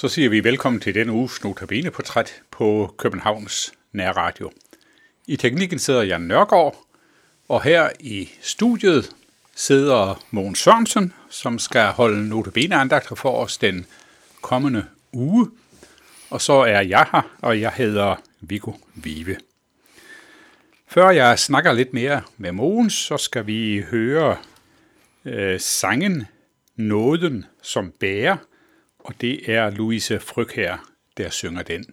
Så siger vi velkommen til denne uges Notabene-portræt på Københavns Nærradio. I teknikken sidder Jan Nørgaard, og her i studiet sidder Mogens Sørensen, som skal holde Notabene-andagter for os den kommende uge. Og så er jeg her, og jeg hedder Viggo Vive. Før jeg snakker lidt mere med Mogens, så skal vi høre sangen Nåden som bærer, og det er Louise Frygher, der synger den.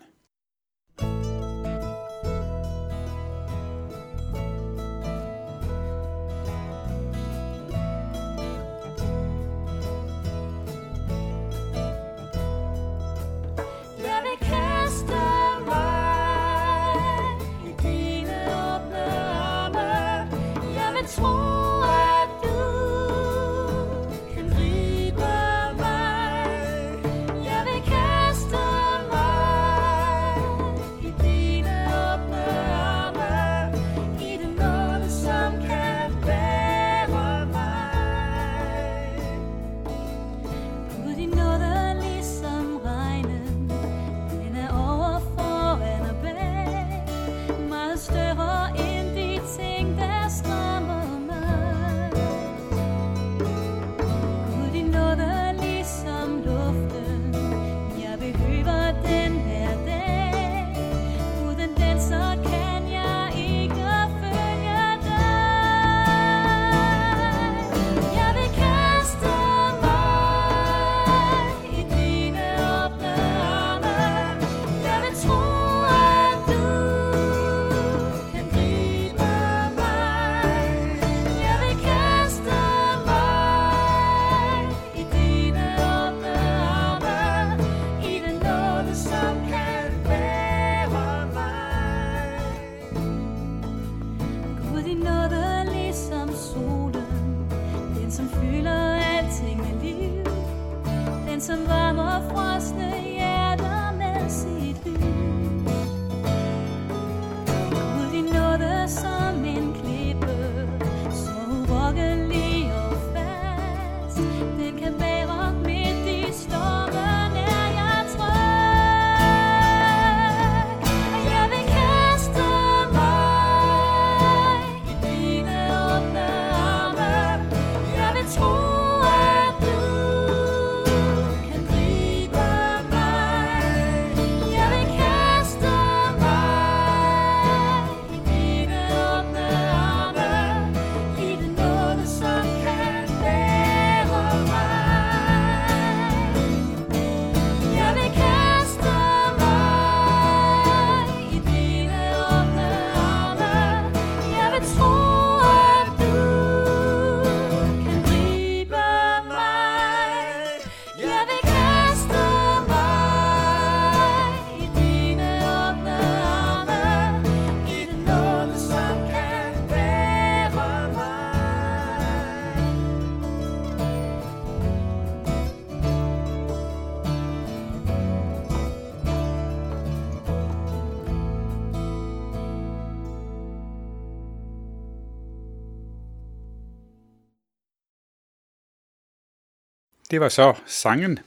Det var så sangen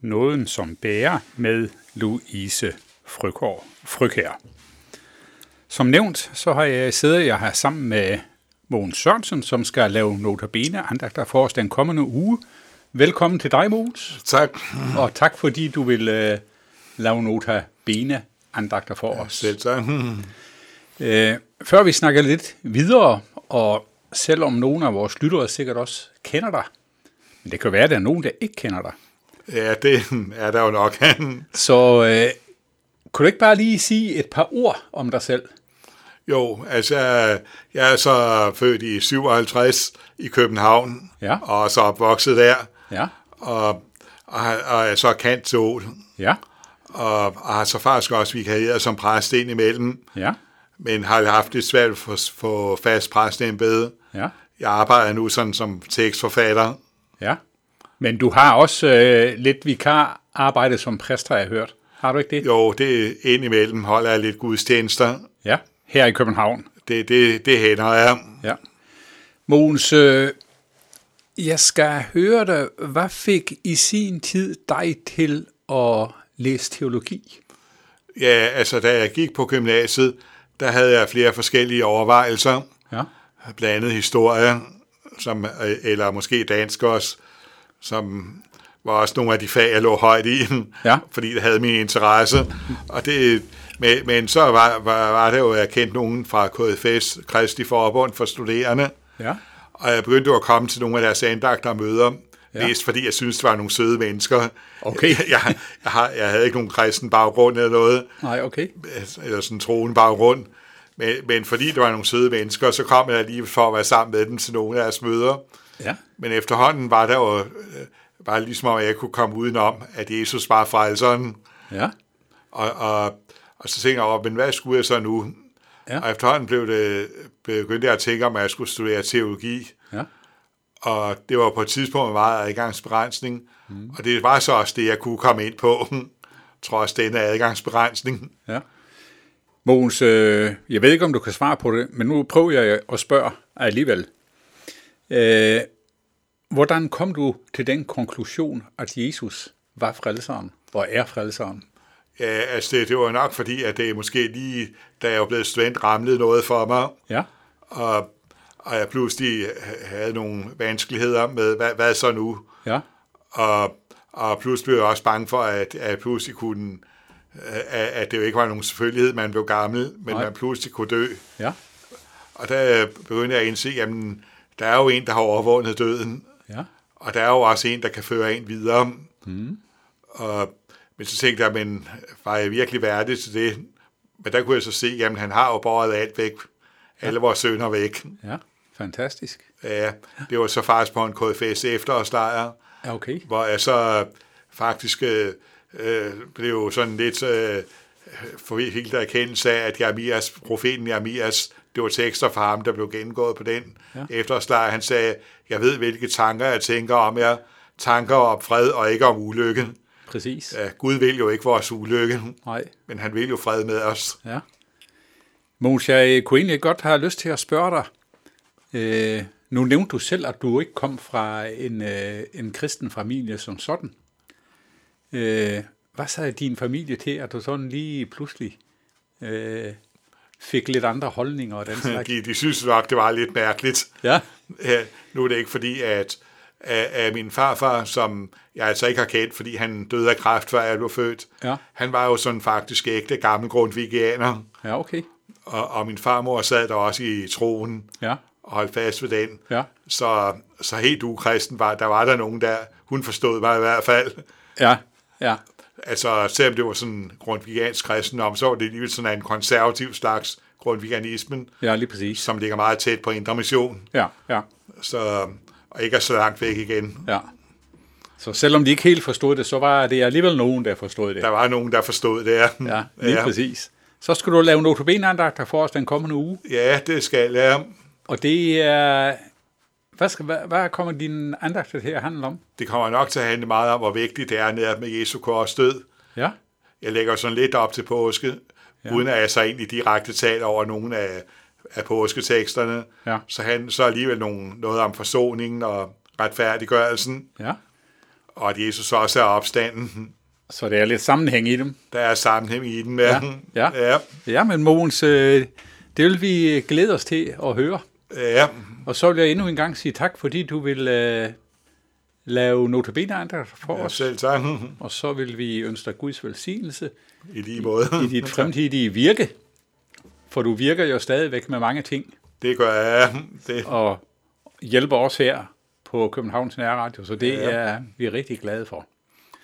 Nåden som bærer med Louise Frygher. Som nævnt, så har jeg siddet her sammen med Mogens Sørensen, som skal lave Notabene-andagter for os den kommende uge. Velkommen til dig, Mogens. Tak. Og tak, fordi du vil lave Notabene-andagter for os. Selv tak. Før vi snakker lidt videre, og selvom nogle af vores lyttere sikkert også kender dig, men det kan være, at der er nogen, der ikke kender dig. Ja, det er der jo nok. Så kunne du ikke bare lige sige et par ord om dig selv? Jo, altså jeg er så født i 57 i København, ja. Og så opvokset der, ja. og er så kendt til Odin, ja. og har så faktisk også vikarieret som præst indimellem, ja. Men har haft det svært at få fast præstembede. Ja. Jeg arbejder nu sådan som tekstforfatter. Ja, men du har også lidt vikararbejde som præst, har jeg hørt. Har du ikke det? Jo, det indimellem holder jeg lidt gudstjenester. Ja, her i København. Det hænder jeg. Ja. Mogens, jeg skal høre dig, hvad fik i sin tid dig til at læst teologi? Ja, altså da jeg gik på gymnasiet, der havde jeg flere forskellige overvejelser. Ja. Blandt andet historie, eller måske dansk også, som var også nogle af de fag, jeg lå højt i, ja, fordi det havde min interesse. Og det, men så var det jo, at jeg kendte nogen fra KF's, Kristi Forbund for Studerende, ja, og jeg begyndte jo at komme til nogle af deres andagter og møder, ja, mest fordi jeg syntes, det var nogle søde mennesker. Okay. Jeg havde ikke nogen kristen baggrund eller noget. Nej, okay. Eller sådan en troende baggrund. Men fordi der var nogle søde mennesker, så kom jeg lige for at være sammen med dem til nogle af deres møder. Ja. Men efterhånden var der jo bare ligesom, at jeg kunne komme udenom, at Jesus var frelseren. Ja. Og så tænkte jeg over, men hvad skulle jeg så nu? Ja. Og efterhånden begyndte jeg at tænke om, at jeg skulle studere teologi. Ja. Og det var på et tidspunkt meget adgangsbegrænsning, og det var så også det, jeg kunne komme ind på, trods denne adgangsbegrænsning. Ja. Mogens, jeg ved ikke, om du kan svare på det, men nu prøver jeg at spørge alligevel. Hvordan kom du til den konklusion, at Jesus var frelseren og er frelseren? Ja, altså det var nok fordi, at det måske lige, da jeg var blevet student, ramlede noget for mig. Ja. Og jeg pludselig havde nogle vanskeligheder med, hvad så nu? Ja. Og pludselig blev jeg også bange for, at jeg pludselig kunne, at det jo ikke var nogen selvfølgelighed, man blev gammel, men nej, man pludselig kunne dø. Ja. Og der begyndte jeg at indse, jamen, der er jo en, der har overvundet døden, ja, og der er jo også en, der kan føre en videre. Mm. Men så tænkte jeg, men var jeg virkelig værdig til det? Men der kunne jeg så se, jamen, han har jo båret alt væk. Ja. Alle vores sønner væk. Ja, fantastisk. Ja, det var så faktisk på en KFS efterårslejr, okay, hvor jeg så faktisk blev sådan lidt forvildt erkendelse af, at profeten Jeremias, det var tekster fra ham, der blev gennemgået på den, ja, efterårslejr. Han sagde, jeg ved, hvilke tanker jeg tænker om jer. Tanker om fred og ikke om ulykke. Præcis. Ja, Gud vil jo ikke vores ulykke. Nej. Men han vil jo fred med os. Ja. Mogens, jeg kunne egentlig godt have lyst til at spørge dig. Nu nævnte du selv, at du ikke kom fra en kristen familie som sådan. Hvad sagde din familie til, at du sådan lige pludselig fik lidt andre holdninger og den slags? De synes nok, det var lidt mærkeligt. Ja. Nu er det ikke fordi, at min farfar, som jeg altså ikke har kendt, fordi han døde af kræft, før jeg blev født, ja, han var jo sådan faktisk ægte gammel grundtvigianer. Ja, okay. Og min farmor sad der også i troen, ja, og holdt fast ved den. Ja. Så helt ukristen var, der var nogen der, hun forstod mig i hvert fald. Ja, ja. Altså selvom det var sådan grundtvigiansk kristendom, så var det alligevel sådan en konservativ slags grundtvigianismen, ja, lige præcis, som ligger meget tæt på indermissionen. Ja, ja. Så, og ikke er så langt væk igen. Ja. Så selvom de ikke helt forstod det, så var det alligevel nogen, der forstod det. Der var nogen, der forstod det, ja. Ja, lige, ja, præcis. Så skal du lave Notabene-andagter for os den kommende uge. Ja, det skal jeg. Og det er... Hvad kommer dine andagter til at handle om? Det kommer nok til at handle meget om, hvor vigtigt det er netop med Jesu kors død. Ja. Jeg lægger sådan lidt op til påske, ja, uden at jeg så egentlig direkte taler over nogle af påsketeksterne. Ja. Så alligevel noget om forsoningen og retfærdiggørelsen. Ja. Og at Jesus også er opstanden. Så der er lidt sammenhæng i dem. Der er sammenhæng i dem, ja. Ja, ja, ja, men Mogens, det vil vi glæde os til at høre. Ja. Og så vil jeg endnu en gang sige tak, fordi du vil lave Notabene-andagter for, ja, os. Selv tak. Og så vil vi ønske dig Guds velsignelse i lige måde. I dit fremtidige virke. For du virker jo stadigvæk med mange ting. Det gør jeg. Det. Og hjælper os her på Københavns Nærradio, så det, ja, er vi rigtig glade for.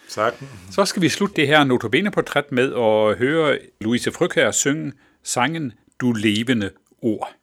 Tak. Så skal vi slutte det her Notabene-portræt med at høre Louise Frygher synge sangen Du levende ord.